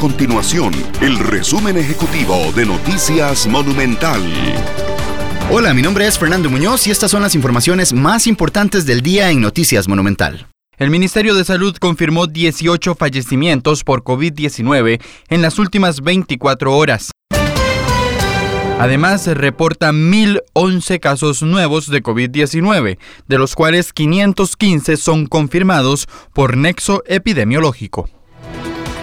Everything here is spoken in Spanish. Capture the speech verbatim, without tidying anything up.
continuación el resumen ejecutivo de Noticias Monumental. Hola, mi nombre es Fernando Muñoz y estas son las informaciones más importantes del día en Noticias Monumental. El Ministerio de Salud confirmó dieciocho fallecimientos por COVID diecinueve en las últimas veinticuatro horas. Además, reporta mil once casos nuevos de COVID diecinueve, de los cuales quinientos quince son confirmados por nexo epidemiológico.